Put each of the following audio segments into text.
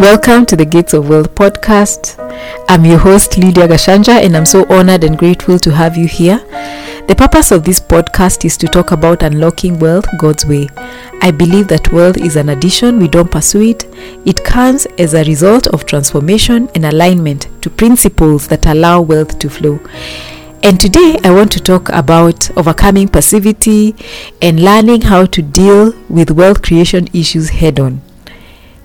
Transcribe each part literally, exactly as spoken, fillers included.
Welcome to the Gates of Wealth podcast. I'm your host Lydia Gashanja, and I'm so honored and grateful to have you here. The purpose of this podcast is to talk about unlocking wealth God's way. I believe that wealth is an addition, we don't pursue it. It comes as a result of transformation and alignment to principles that allow wealth to flow. And today I want to talk about overcoming passivity and learning how to deal with wealth creation issues head on.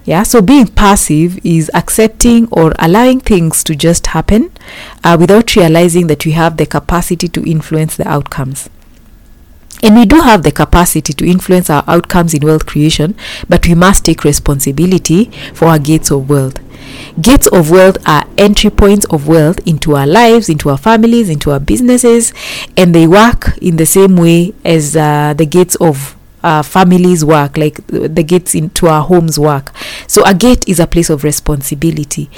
Yeah, so being passive is accepting or allowing things to just happen uh, without realizing that we have the capacity to influence the outcomes. And we do have the capacity to influence our outcomes in wealth creation, but we must take responsibility for our gates of wealth. Gates of wealth are entry points of wealth into our lives, into our families, into our businesses, and they work in the same way as uh, the gates of uh, families work, like the gates into our homes work. So a gate is a place of responsibility,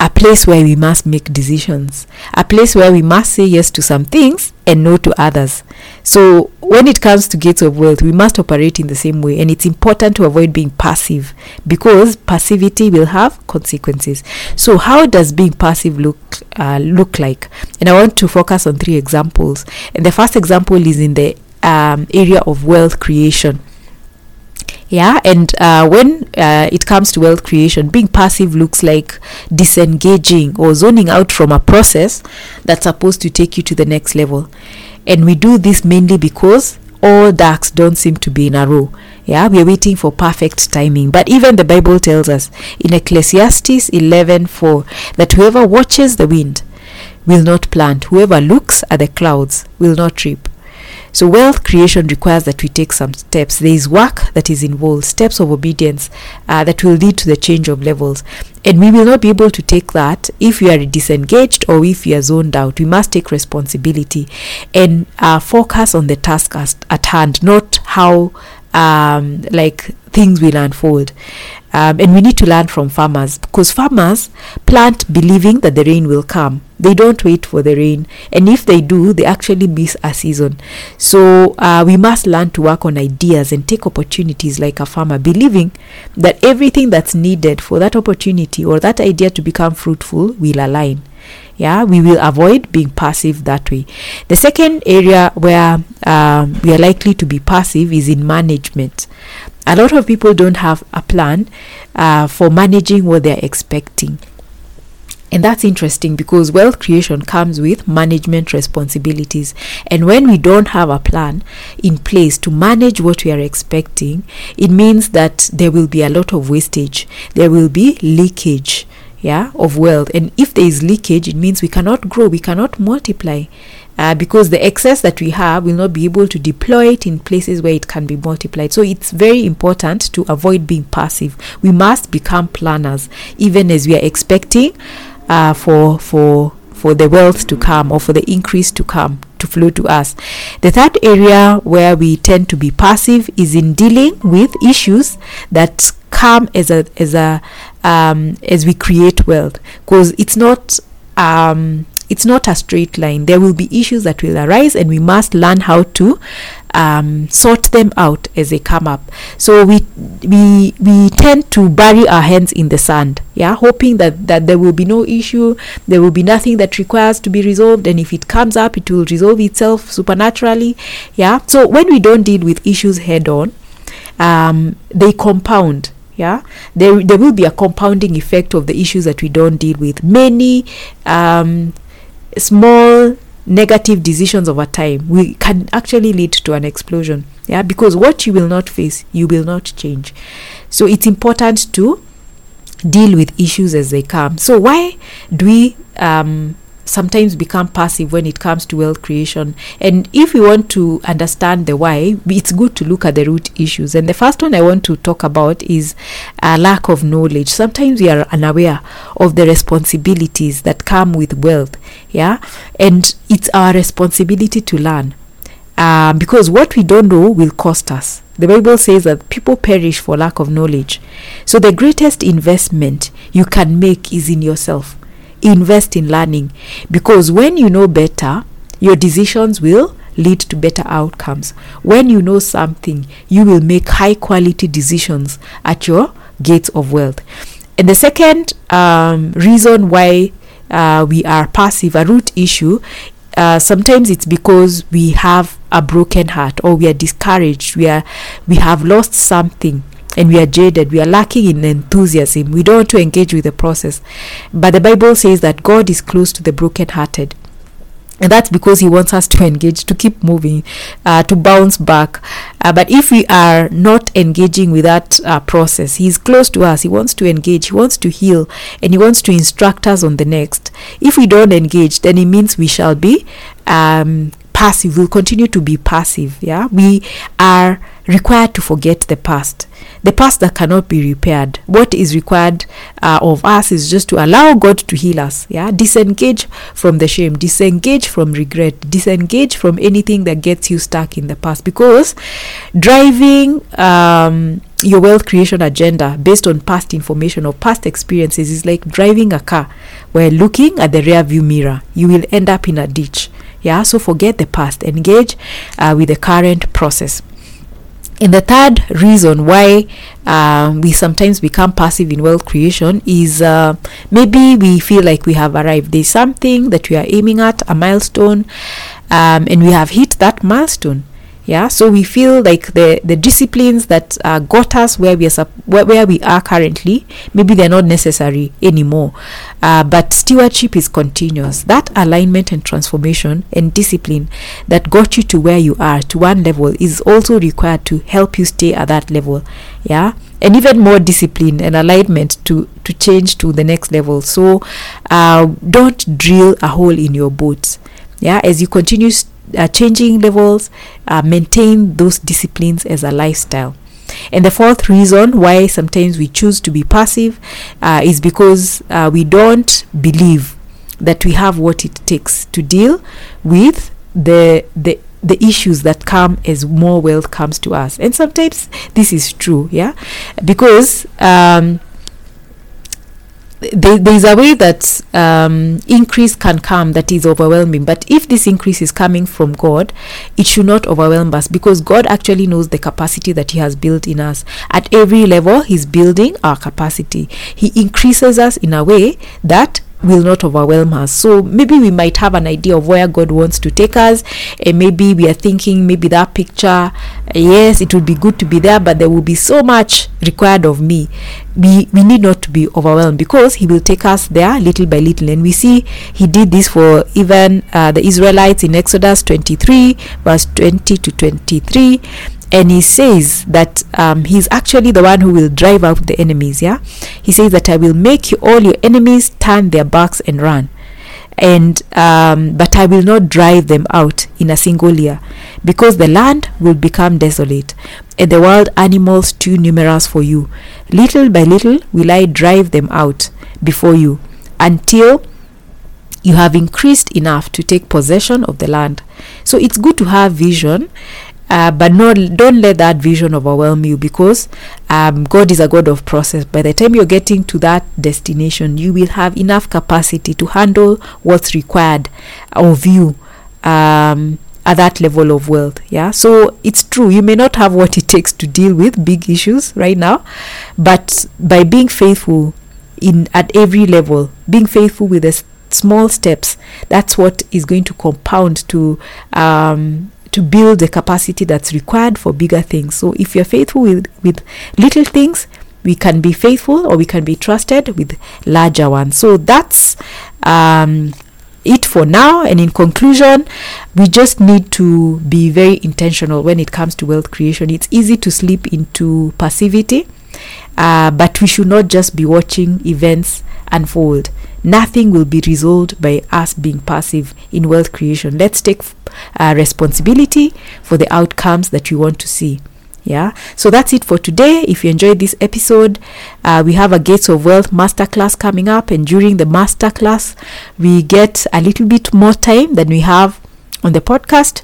a place where we must make decisions, a place where we must say yes to some things and no to others. So when it comes to gates of wealth, we must operate in the same way, and it's important to avoid being passive because passivity will have consequences. So how does being passive look uh, look like? And I want to focus on three examples. And the first example is in the um, area of wealth creation. Yeah, and uh, when uh, it comes to wealth creation, being passive looks like disengaging or zoning out from a process that's supposed to take you to the next level. And we do this mainly because all ducks don't seem to be in a row. Yeah, we are waiting for perfect timing. But even the Bible tells us in Ecclesiastes eleven four that whoever watches the wind will not plant, whoever looks at the clouds will not reap. So wealth creation requires that we take some steps. There is work that is involved, steps of obedience uh, that will lead to the change of levels. And we will not be able to take that if we are disengaged or if we are zoned out. We must take responsibility and uh, focus on the task at hand, not how um, like things will unfold. Um, and we need to learn from farmers, because farmers plant believing that the rain will come. They don't wait for the rain. And if they do, they actually miss a season. So uh, we must learn to work on ideas and take opportunities like a farmer, believing that everything that's needed for that opportunity or that idea to become fruitful will align. Yeah, we will avoid being passive that way. The second area where um, we are likely to be passive is in management. A lot of people don't have a plan uh, for managing what they're expecting. And that's interesting because wealth creation comes with management responsibilities. And when we don't have a plan in place to manage what we are expecting, it means that there will be a lot of wastage. There will be leakage. Yeah, of wealth. And if there is leakage, it means we cannot grow, we cannot multiply uh, because the excess that we have will not be able to deploy it in places where it can be multiplied. So it's very important to avoid being passive. We must become planners, even as we are expecting uh, for for for the wealth to come or for the increase to come, to flow to us. The third area where we tend to be passive is in dealing with issues that come as a as a um as we create wealth, because it's not um it's not a straight line. There will be issues that will arise, and we must learn how to um sort them out as they come up. So we we we tend to bury our hands in the sand, yeah, hoping that that there will be no issue, there will be nothing that requires to be resolved, and if it comes up, it will resolve itself supernaturally. Yeah, so when we don't deal with issues head on, um they compound. Yeah, there there will be a compounding effect of the issues that we don't deal with. Many um small negative decisions over time we can actually lead to an explosion. Yeah, because what you will not face, you will not change. So it's important to deal with issues as they come. So why do we um sometimes become passive when it comes to wealth creation? And if we want to understand the why, it's good to look at the root issues. And the first one I want to talk about is a lack of knowledge. Sometimes we are unaware of the responsibilities that come with wealth. Yeah, and it's our responsibility to learn uh, because what we don't know will cost us. The Bible says that people perish for lack of knowledge. So the greatest investment you can make is in yourself. Invest in learning, because when you know better, your decisions will lead to better outcomes. When you know something, you will make high quality decisions at your gates of wealth. And the second um, reason why uh, we are passive, a root issue, uh, sometimes it's because we have a broken heart, or we are discouraged, we are we have lost something, and we are jaded, we are lacking in enthusiasm, we don't want to engage with the process. But the Bible says that God is close to the brokenhearted. And that's because he wants us to engage, to keep moving, uh, to bounce back. Uh, but if we are not engaging with that uh, process, he's close to us. He wants to engage. He wants to heal. And he wants to instruct us on the next. If we don't engage, then it means we shall be um, passive. We'll continue to be passive. Yeah, we are required to forget the past. The past that cannot be repaired. What is required uh, of us is just to allow God to heal us. Yeah, disengage from the shame, disengage from regret, disengage from anything that gets you stuck in the past. Because driving um, your wealth creation agenda based on past information or past experiences is like driving a car while looking at the rear view mirror. You will end up in a ditch. Yeah, so forget the past. Engage uh, with the current process. And the third reason why um, we sometimes become passive in wealth creation is uh, maybe we feel like we have arrived. There's something that we are aiming at, a milestone, um, and we have hit that milestone. Yeah, so we feel like the, the disciplines that uh, got us where we are sup- where, where we are currently, maybe they're not necessary anymore. Uh, but stewardship is continuous. That alignment and transformation and discipline that got you to where you are, to one level, is also required to help you stay at that level. Yeah, and even more discipline and alignment to, to change to the next level. So uh, don't drill a hole in your boats. Yeah, as you continue st- Uh, changing levels, uh, maintain those disciplines as a lifestyle. And the fourth reason why sometimes we choose to be passive uh, is because uh, we don't believe that we have what it takes to deal with the the the issues that come as more wealth comes to us. And sometimes this is true, yeah, because um there's a way that um, increase can come that is overwhelming. But if this increase is coming from God, it should not overwhelm us, because God actually knows the capacity that he has built in us. At every level, he's building our capacity. He increases us in a way that will not overwhelm us. So maybe we might have an idea of where God wants to take us, and maybe we are thinking, maybe that picture, yes, it would be good to be there, but there will be so much required of me. We we need not to be overwhelmed, because he will take us there little by little. And we see he did this for even uh, the Israelites in Exodus twenty-three, verse twenty to twenty-three. And he says that um, he's actually the one who will drive out the enemies, yeah? He says that I will make you, all your enemies turn their backs and run. And um, but I will not drive them out in a single year, because the land will become desolate, and the wild animals too numerous for you. Little by little will I drive them out before you, until you have increased enough to take possession of the land. So it's good to have vision. Uh, but no, don't let that vision overwhelm you, because um, God is a God of process. By the time you're getting to that destination, you will have enough capacity to handle what's required of you um, at that level of wealth. Yeah, so it's true. You may not have what it takes to deal with big issues right now, but by being faithful in at every level, being faithful with the s- small steps, that's what is going to compound to. Um, to build the capacity that's required for bigger things. So if you're faithful with, with little things, we can be faithful, or we can be trusted with larger ones. So that's um, it for now. And in conclusion, we just need to be very intentional when it comes to wealth creation. It's easy to slip into passivity, uh, but we should not just be watching events unfold. Nothing will be resolved by us being passive in wealth creation. Let's take uh, responsibility for the outcomes that we want to see. Yeah, so that's it for today. If you enjoyed this episode, uh, we have a Gates of Wealth masterclass coming up, and during the masterclass, we get a little bit more time than we have on the podcast.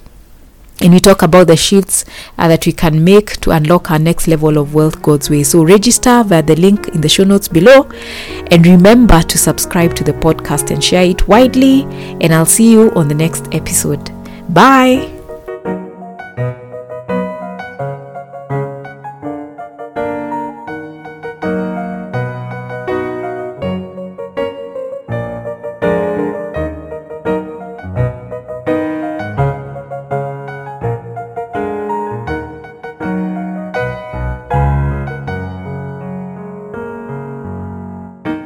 And we talk about the shifts uh, that we can make to unlock our next level of wealth God's way. So register via the link in the show notes below. And remember to subscribe to the podcast and share it widely. And I'll see you on the next episode. Bye.